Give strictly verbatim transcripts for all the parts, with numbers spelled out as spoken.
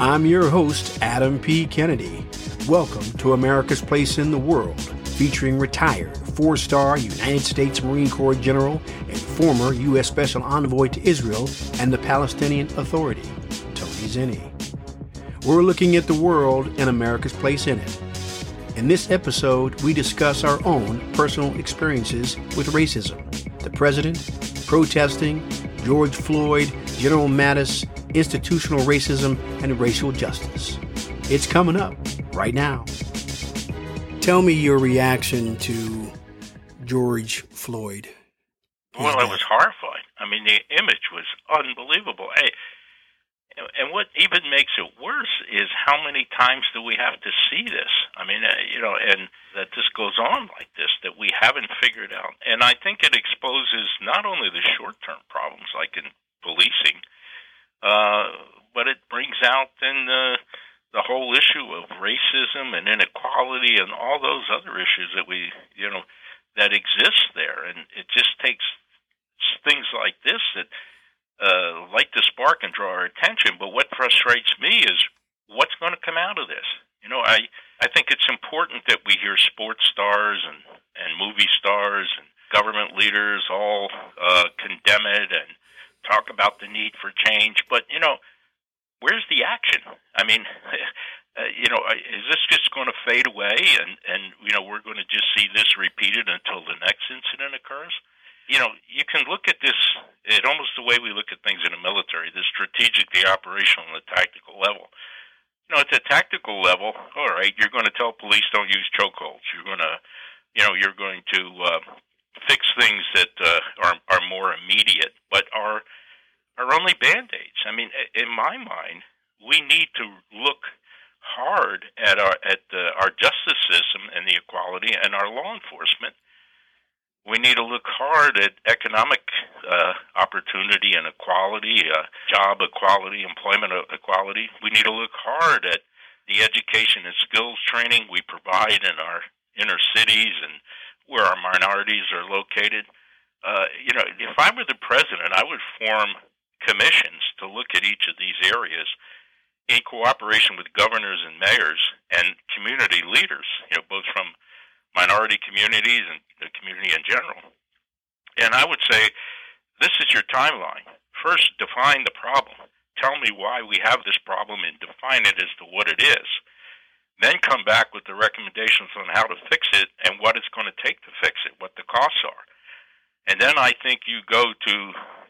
I'm your host, Adam P. Kennedy. Welcome to America's Place in the World, featuring retired four-star United States Marine Corps General and former U S Special Envoy to Israel and the Palestinian Authority, Tony Zinni. We're looking at the world and America's place in it. In this episode, we discuss our own personal experiences with racism, the president, protesting, George Floyd, General Mattis, institutional racism, and racial justice. It's coming up right now. Tell me your reaction to George Floyd. Well, I was horrified. I mean, the image was unbelievable. Hey, and what even makes it worse is how many times do we have to see this? I mean, you know, and that this goes on like this, that we haven't figured out. And I think it exposes not only the short-term problems, like in policing, uh, but it brings out then the, the whole issue of racism and inequality and all those other issues that we, you know, that exist there. And it just takes things like this that Uh, light the spark and draw our attention. But what frustrates me is what's going to come out of this. You know, I, I think it's important that we hear sports stars and, and movie stars and government leaders all uh, condemn it and talk about the need for change. But, you know, where's the action? I mean, uh, you know, is this just going to fade away and, and, you know, we're going to just see this repeated until the next incident occurs? You know, you can look at this at almost the way we look at things in the military, the strategic, the operational, and the tactical level. You know, at the tactical level, all right, you're going to tell police don't use chokeholds. You're going to, you know, you're going to uh, fix things that uh, are are more immediate, but are are only band-aids. I mean, in my mind, we need to look hard at our at the, our justice system and the equality and our law enforcement. We need to look hard at economic uh, opportunity and equality, uh, job equality, employment equality. We need to look hard at the education and skills training we provide in our inner cities and where our minorities are located. Uh, you know, if I were the president, I would form commissions to look at each of these areas in cooperation with governors and mayors and community leaders, you know, both from minority communities and the community in general. And I would say, this is your timeline. First, define the problem. Tell me why we have this problem and define it as to what it is. Then come back with the recommendations on how to fix it and what it's going to take to fix it, what the costs are. And then I think you go to,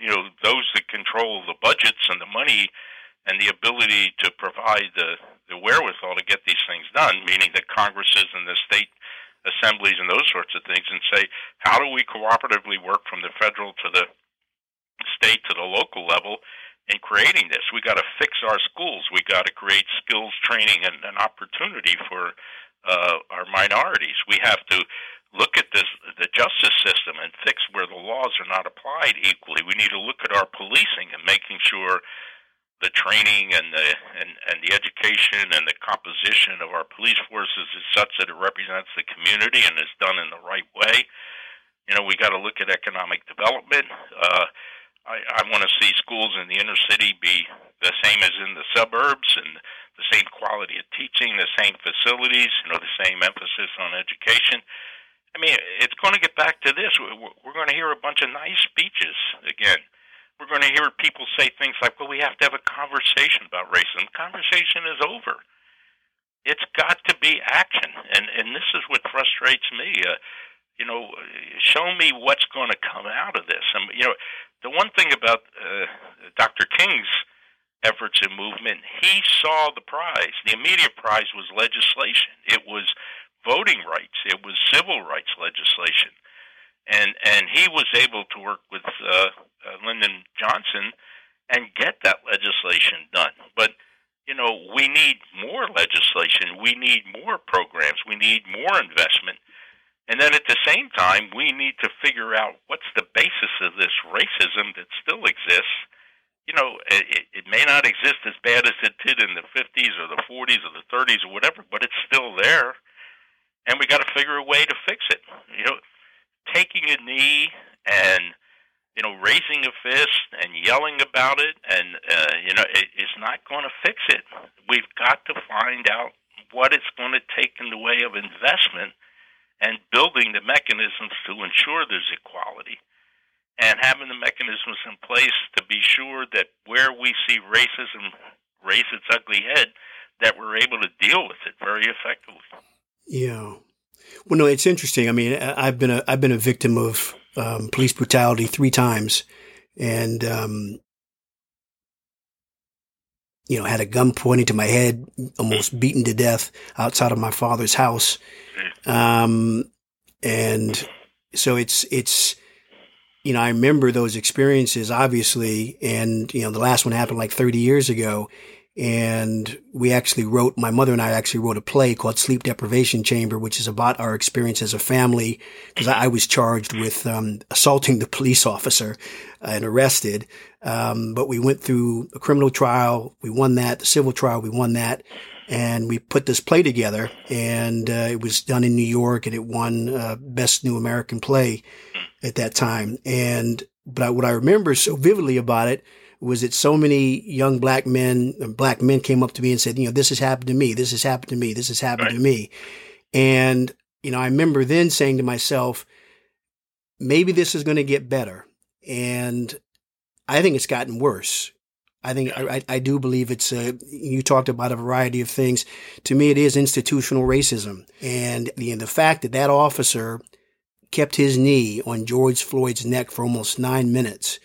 you know, those that control the budgets and the money and the ability to provide the, the wherewithal to get these things done, meaning the Congresses and the state assemblies and those sorts of things, and say, how do we cooperatively work from the federal to the state to the local level in creating this? We got to fix our schools. We got to create skills training and an opportunity for uh, our minorities. We have to look at this, the justice system, and fix where the laws are not applied equally. We need to look at our policing and making sure the training and the and, and the education and the composition of our police forces is such that it represents the community and is done in the right way. You know, we got to look at economic development. Uh, I, I want to see schools in the inner city be the same as in the suburbs, and the same quality of teaching, the same facilities, you know, the same emphasis on education. I mean, it's going to get back to this. We're going to hear a bunch of nice speeches again. We're going to hear people say things like, well, we have to have a conversation about racism. The conversation is over. It's got to be action. And, and this is what frustrates me. Uh, you know, show me what's going to come out of this. And, you know, the one thing about uh, Doctor King's efforts and movement, he saw the prize. The immediate prize was legislation. It was voting rights. It was civil rights legislation. And and he was able to work with uh, uh, Lyndon Johnson and get that legislation done. But, you know, we need more legislation. We need more programs. We need more investment. And then at the same time, we need to figure out what's the basis of this racism that still exists. You know, it, it may not exist as bad as it did in the fifties or the forties or the thirties or whatever, but it's still there. And we got to figure a way to fix it. You know, taking a knee and, you know, raising a fist and yelling about it, and, uh, you know, it, it's not going to fix it. We've got to find out what it's going to take in the way of investment and building the mechanisms to ensure there's equality and having the mechanisms in place to be sure that where we see racism raise its ugly head, that we're able to deal with it very effectively. Yeah. Well, no, it's interesting. I mean, I've been a, I've been a victim of um, police brutality three times and, um, you know, had a gun pointed to my head, almost beaten to death outside of my father's house. Um, and so it's, it's, you know, I remember those experiences, obviously. And, you know, the last one happened like thirty years ago. And we actually wrote, my mother and I actually wrote a play called Sleep Deprivation Chamber, which is about our experience as a family, because I was charged with um, assaulting the police officer uh, and arrested. Um, but we went through a criminal trial. We won that. The civil trial, we won that. And we put this play together. And uh, it was done in New York, and it won uh, Best New American Play at that time. And but I, what I remember so vividly about it was that so many young black men and black men came up to me and said, you know, this has happened to me. This has happened to me. This has happened right. to me. And, you know, I remember then saying to myself, maybe this is going to get better. And I think it's gotten worse. I think I, I do believe it's a, you talked about a variety of things. To me, it is institutional racism. And the, and the fact that that officer kept his knee on George Floyd's neck for almost nine minutes.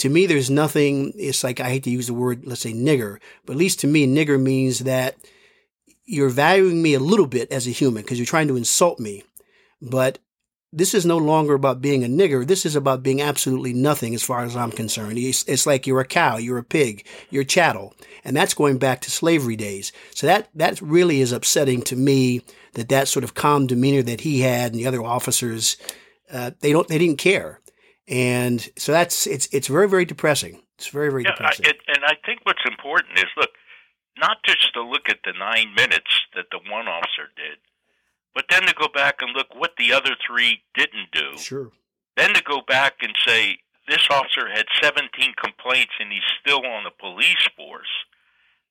To me, there's nothing, it's like, I hate to use the word, let's say nigger, but at least to me, nigger means that you're valuing me a little bit as a human because you're trying to insult me. But this is no longer about being a nigger. This is about being absolutely nothing as far as I'm concerned. It's, it's like you're a cow, you're a pig, you're chattel. And that's going back to slavery days. So that, that really is upsetting to me, that that sort of calm demeanor that he had and the other officers, uh, they don't, they didn't care. And so that's it's it's very, very depressing. It's very, very yeah, depressing. I, it, and I think what's important is, look, not just to look at the nine minutes that the one officer did, but then to go back and look what the other three didn't do. Sure. Then to go back and say, this officer had seventeen complaints and he's still on the police force.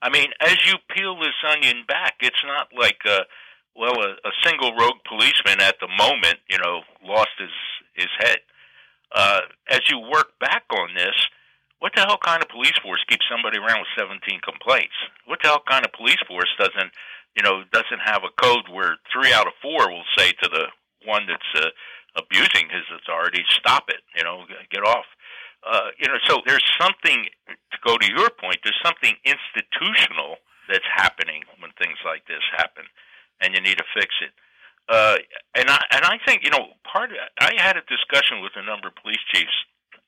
I mean, as you peel this onion back, it's not like, a, well, a, a single rogue policeman at the moment, you know, lost his, his head. Uh, as you work back on this, what the hell kind of police force keeps somebody around with seventeen complaints? What the hell kind of police force doesn't, you know, doesn't have a code where three out of four will say to the one that's uh, abusing his authority, stop it, you know, get off. Uh, you know, so there's something, to go to your point, there's something institutional that's happening when things like this happen, and you need to fix it. Uh, and I and I think, you know, part of, I had a discussion with a number of police chiefs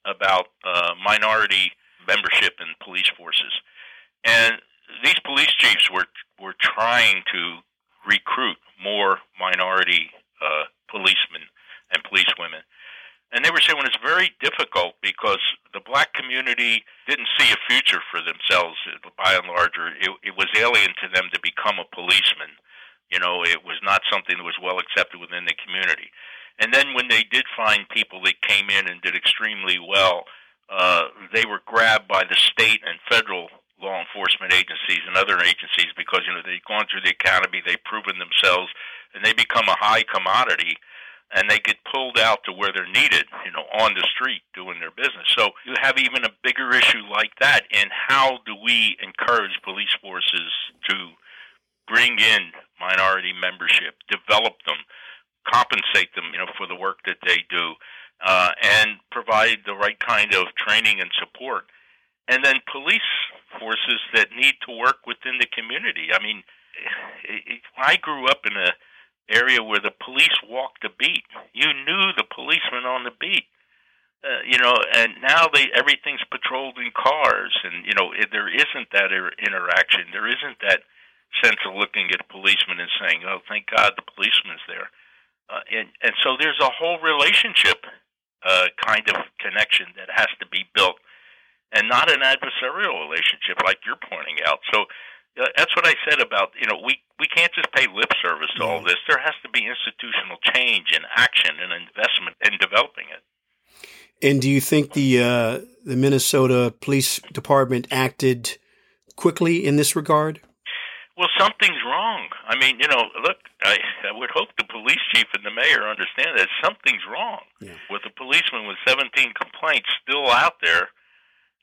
about uh, minority membership in police forces, and these police chiefs were were trying to recruit more minority uh, policemen and police women, and they were saying, well, it's very difficult because the black community didn't see a future for themselves by and large, or it, it was alien to them to become a policeman. You know, it was not something that was well accepted within the community. And then when they did find people that came in and did extremely well, uh, they were grabbed by the state and federal law enforcement agencies and other agencies because, you know, they'd gone through the academy, they've proven themselves, and they become a high commodity, and they get pulled out to where they're needed, you know, on the street doing their business. So you have even a bigger issue like that in how do we encourage police forces to bring in minority membership, develop them, compensate them, you know, for the work that they do, uh, and provide the right kind of training and support. And then police forces that need to work within the community. I mean, it, it, I grew up in an area where the police walked the beat. You knew the policeman on the beat. Uh, you know, and now they everything's patrolled in cars, and, you know, it, there isn't that interaction. There isn't that sense of looking at a policeman and saying, oh, thank God the policeman's there. Uh, and, and so there's a whole relationship uh, kind of connection that has to be built, and not an adversarial relationship like you're pointing out. So uh, that's what I said about, you know, we, we can't just pay lip service to all this. There has to be institutional change and action and investment in developing it. And do you think the uh, the Minnesota Police Department acted quickly in this regard? Well, something's wrong. I mean, you know, look, I, I would hope the police chief and the mayor understand that something's wrong yeah. with a policeman with seventeen complaints still out there,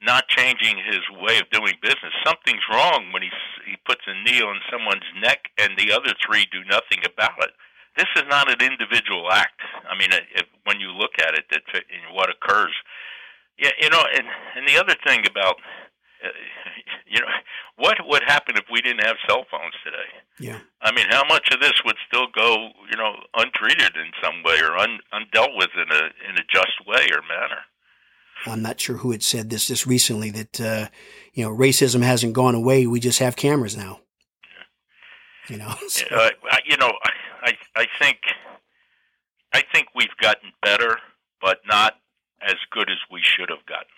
not changing his way of doing business. Something's wrong when he he puts a knee on someone's neck and the other three do nothing about it. This is not an individual act. I mean, it, it, when you look at it, that's what occurs. Yeah, you know, and, and the other thing about... Uh, you know, what would happen if we didn't have cell phones today? Yeah. I mean, how much of this would still go, you know, untreated in some way or un, undealt with in a in a just way or manner? I'm not sure who had said this just recently that, uh, you know, racism hasn't gone away. We just have cameras now. Yeah. You know, so. uh, I, you know, I I think I think we've gotten better, but not as good as we should have gotten.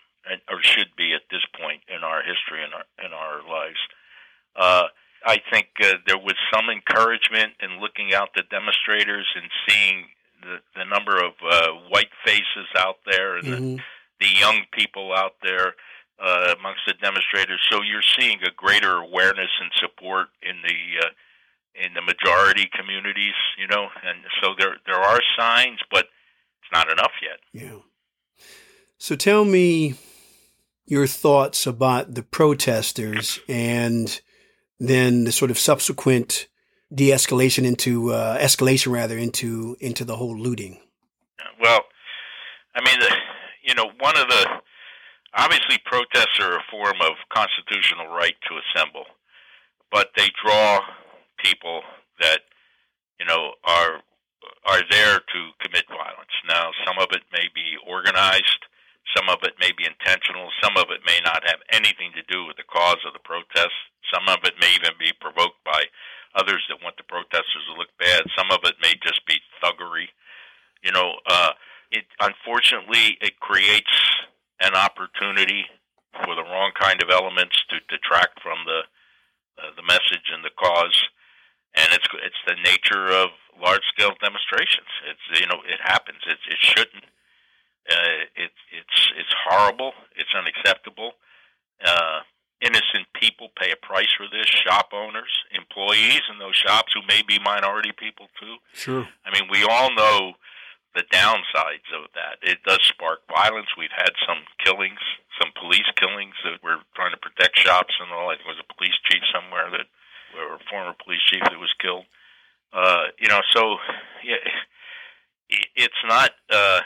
Or should be at this point in our history and our in our lives. Uh, I think uh, there was some encouragement in looking out the demonstrators and seeing the, the number of uh, white faces out there and mm-hmm. the, the young people out there uh, amongst the demonstrators. So you're seeing a greater awareness and support in the uh, in the majority communities, you know. And so there there are signs, but it's not enough yet. Yeah. So tell me your thoughts about the protesters and then the sort of subsequent de-escalation into uh, escalation, rather, into into the whole looting. Well, I mean, the, you know, one of the obviously protests are a form of constitutional right to assemble, but they draw people that, you know, are are there to commit violence. Now, some of it may be organized. Some of it may be intentional. Some of it may not have anything to do with the cause of the protest. Some of it may even be provoked by others that want the protesters to look bad. Some of it may just be thuggery. You know, uh, it unfortunately, it creates an opportunity for the wrong kind of elements to detract from the uh, the message and the cause. And it's it's the nature of large-scale demonstrations. It's you know, it happens. It it shouldn't. Uh, it, it's it's horrible. It's unacceptable. Uh, innocent people pay a price for this. Shop owners, employees in those shops who may be minority people too. Sure. I mean, we all know the downsides of that. It does spark violence. We've had some killings, some police killings that were trying to protect shops and all. I think there was a police chief somewhere that, or a former police chief that was killed. Uh, you know, so yeah, it, it's not. Uh,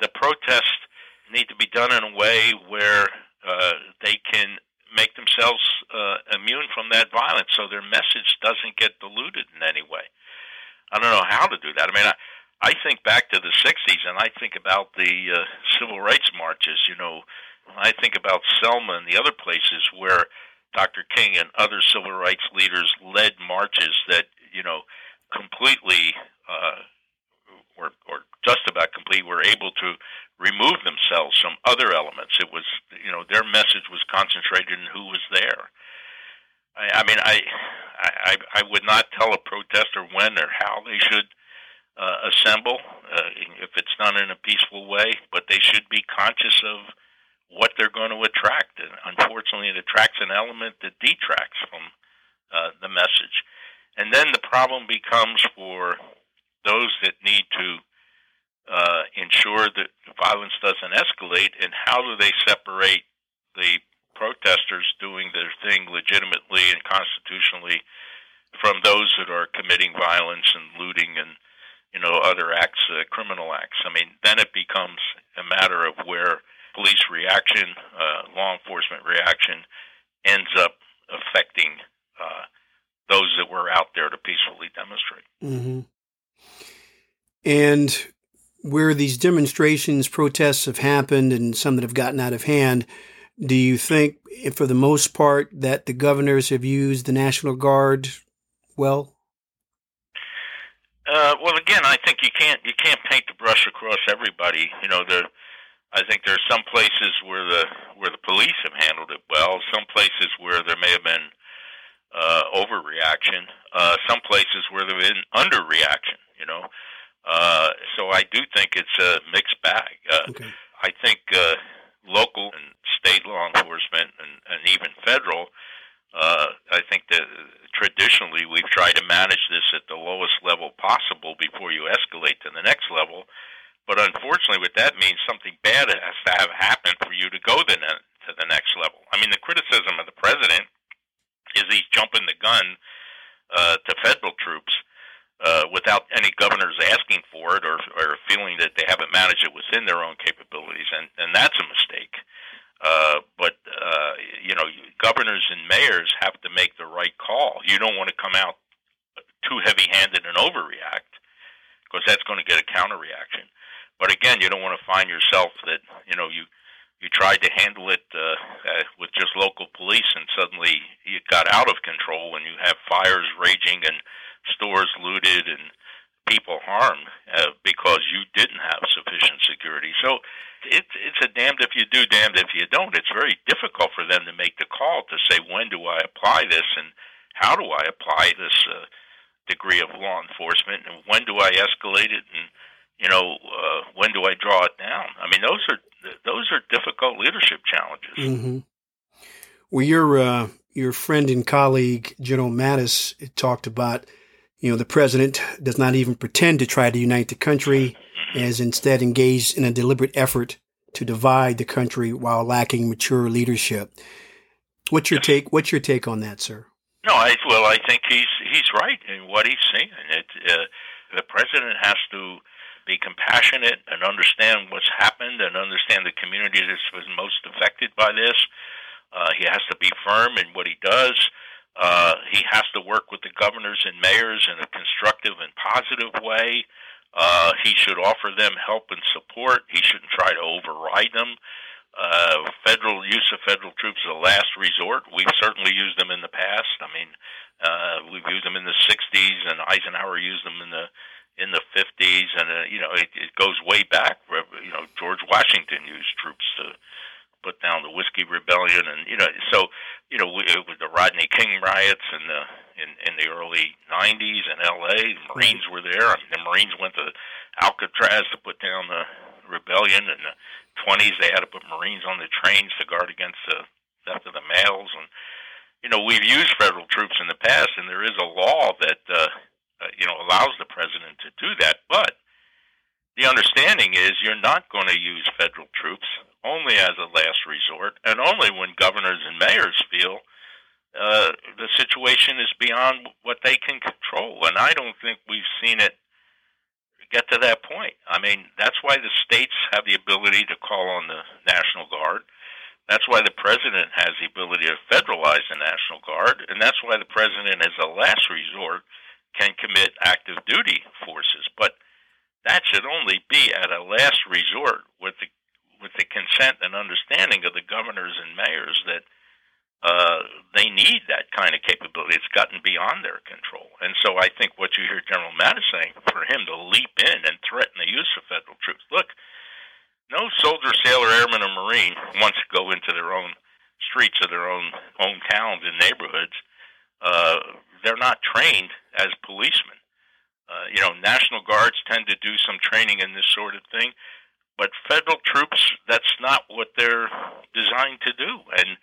The protests need to be done in a way where uh, they can make themselves uh, immune from that violence so their message doesn't get diluted in any way. I don't know how to do that. I mean, I, I think back to the sixties, and I think about the uh, civil rights marches, you know. I think about Selma and the other places where Doctor King and other civil rights leaders led marches that, you know, completely... Uh, Or, or just about complete, were able to remove themselves from other elements. It was, you know, their message was concentrated in who was there. I, I mean, I, I, I would not tell a protester when or how they should uh, assemble uh, if it's done in a peaceful way, but they should be conscious of what they're going to attract. And unfortunately, it attracts an element that detracts from uh, the message. And then the problem becomes for those that need to uh, ensure that violence doesn't escalate, and how do they separate the protesters doing their thing legitimately and constitutionally from those that are committing violence and looting and, you know, other acts, uh, criminal acts? I mean, then it becomes a matter of where police reaction, uh, law enforcement reaction ends up affecting uh, those that were out there to peacefully demonstrate. Mm-hmm. And where these demonstrations, protests have happened and some that have gotten out of hand, do you think, for the most part, that the governors have used the National Guard well? Uh, well, again, I think you can't you can't paint the brush across everybody. You know, there, I think there are some places where the where the police have handled it well, some places where there may have been Uh, overreaction, uh, some places where they've been underreaction, you know. Uh, so I do think it's a mixed bag. Uh, okay. I think uh, local and state law enforcement and, and even federal, uh, I think that traditionally we've tried to manage this at the lowest level possible before you escalate to the next level. But unfortunately, what that means, something bad has to have happened for you to go to the next level. I mean, the criticism of the president is he's jumping the gun uh, to federal troops uh, without any governors asking for it or, or feeling that they haven't managed it within their own capabilities, and, and that's a mistake. Uh, but, uh, you know, governors and mayors have to make the right call. You don't want to come out too heavy-handed and overreact, because that's going to get a counter-reaction. But again, you don't want to find yourself that, you know, you you tried to handle it uh, uh, with just local police, and suddenly it got out of control and you have fires raging and stores looted and people harmed uh, because you didn't have sufficient security. So it's, it's a damned if you do, damned if you don't. It's very difficult for them to make the call to say, when do I apply this and how do I apply this uh, degree of law enforcement, and when do I escalate it, and you know, uh, when do I draw it down? I mean, those are those are difficult leadership challenges. Mm-hmm. Well, your uh, your friend and colleague General Mattis talked about, you know, the president does not even pretend to try to unite the country, mm-hmm. as instead engaged in a deliberate effort to divide the country while lacking mature leadership. What's your yes. take? What's your take on that, sir? No, I, well, I think he's he's right in what he's saying. It, uh, the president has to be compassionate and understand what's happened and understand the community that was most affected by this. Uh, he has to be firm in what he does. Uh, he has to work with the governors and mayors in a constructive and positive way. Uh, he should offer them help and support. He shouldn't try to override them. Uh, federal use of federal troops is a last resort. We've certainly used them in the past. I mean, uh, we've used them in the sixties, and Eisenhower used them in the in the fifties, and uh, you know, it, it goes way back. You know, George Washington used troops to put down the Whiskey Rebellion, and you know, so you know, we, it was the Rodney King riots in the in, in the early nineties in L A. The Marines were there. I mean, the Marines went to Alcatraz to put down the rebellion. In the twenties, they had to put Marines on the trains to guard against the theft of the mails, and you know, we've used federal troops in the past, and there is a law that. Uh, Uh, you know, allows the president to do that. But the understanding is you're not going to use federal troops, only as a last resort, and only when governors and mayors feel uh, the situation is beyond what they can control. And I don't think we've seen it get to that point. I mean, that's why the states have the ability to call on the National Guard. That's why the president has the ability to federalize the National Guard. And that's why the president, as a last resort, can commit active duty forces, but that should only be at a last resort, with the with the consent and understanding of the governors and mayors that uh, they need that kind of capability. It's gotten beyond their control, and so I think what you hear General Mattis saying, for him to leap in and threaten the use of federal troops. Look, no soldier, sailor, airman, or Marine wants to go into their own streets of their own own towns and neighborhoods. Uh, they're not trained as policemen. Uh, you know, National Guards tend to do some training in this sort of thing, but federal troops, that's not what they're designed to do, and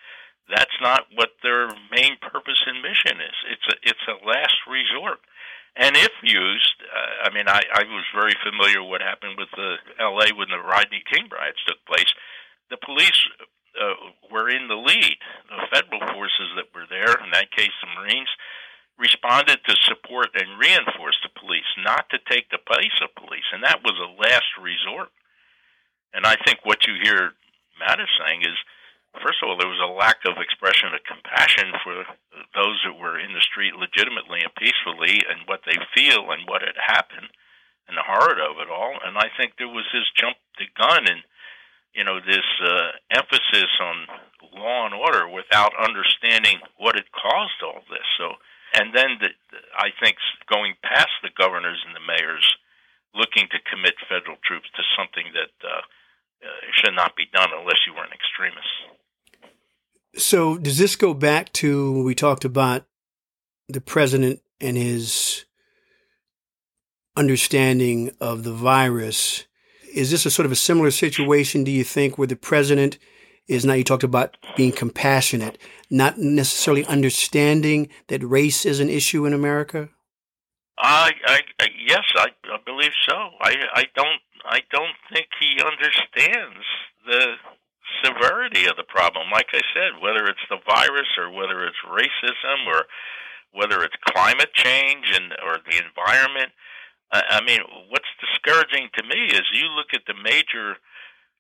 that's not what their main purpose and mission is. It's a, it's a last resort. And if used, uh, I mean, I, I was very familiar with what happened with the L A when the Rodney King riots took place. The police Uh, were in the lead. The federal forces that were there, in that case the Marines, responded to support and reinforce the police, not to take the place of police. And that was a last resort. And I think what you hear Mattis saying is, first of all, there was a lack of expression of compassion for those that were in the street legitimately and peacefully, and what they feel and what had happened and the horror of it all. And I think there was this jump the gun and you know, this uh, emphasis on law and order without understanding what had caused all this. So, and then the, I think going past the governors and the mayors, looking to commit federal troops to something that uh, uh, should not be done unless you were an extremist. So does this go back to when we talked about the president and his understanding of the virus? is this a sort of a similar situation, do you think, where the president is now, you talked about being compassionate, not necessarily understanding that race is an issue in America? I, I, I yes, I, I believe so. I, I don't, I don't think he understands the severity of the problem. Like I said, whether it's the virus or whether it's racism or whether it's climate change and or the environment. I, I mean, what's discouraging to me is you look at the major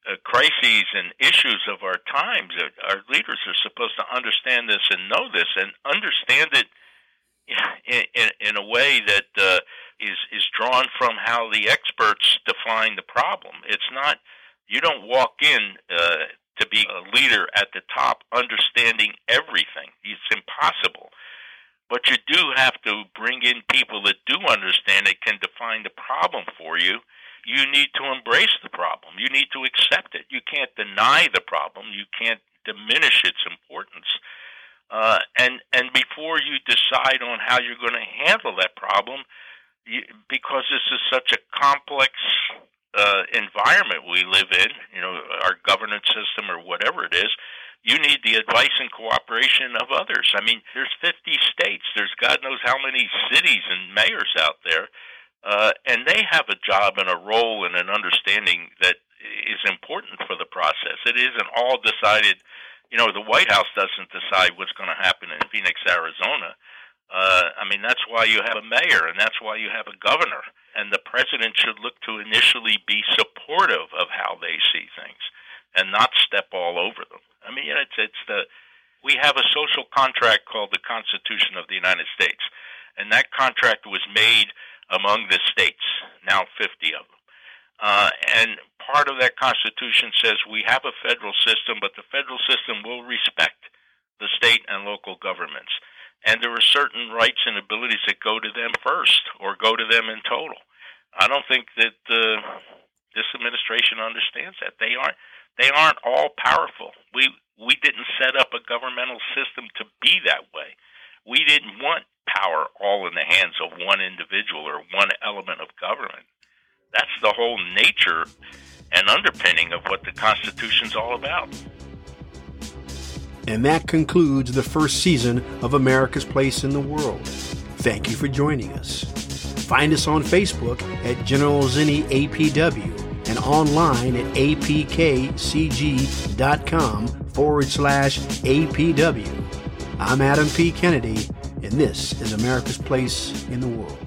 Uh, crises and issues of our times. Our leaders are supposed to understand this and know this, and understand it in, in, in a way that uh, is is drawn from how the experts define the problem. It's not you don't walk in uh, to be a leader at the top understanding everything. It's impossible. But you do have to bring in people that do understand it, can define the problem for you. You need to embrace the problem. You need to accept it. You can't deny the problem. You can't diminish its importance. Uh, and and before you decide on how you're going to handle that problem, you, because this is such a complex uh, environment we live in, you know, our governance system or whatever it is, you need the advice and cooperation of others. I mean, there's fifty states. There's God knows how many cities and mayors out there. Uh, and they have a job and a role and an understanding that is important for the process. It isn't all decided. You know, the White House doesn't decide what's going to happen in Phoenix, Arizona. Uh, I mean, that's why you have a mayor, and that's why you have a governor. And the president should look to initially be supportive of how they see things and not step all over them. I mean, it's, it's the we have a social contract called the Constitution of the United States, and that contract was made among the states, now fifty of them. Uh, and part of that Constitution says we have a federal system, but the federal system will respect the state and local governments. And there are certain rights and abilities that go to them first or go to them in total. I don't think that uh, this administration understands that. They aren't they aren't all powerful. We, we didn't set up a governmental system to be that way. We didn't want power all in the hands of one individual or one element of government. That's the whole nature and underpinning of what the Constitution's all about. And that concludes the first season of America's Place in the World. Thank you for joining us. Find us on Facebook at General Zinni A P W and online at apkcg.com forward slash APW. I'm Adam P. Kennedy, and this is America's Place in the World.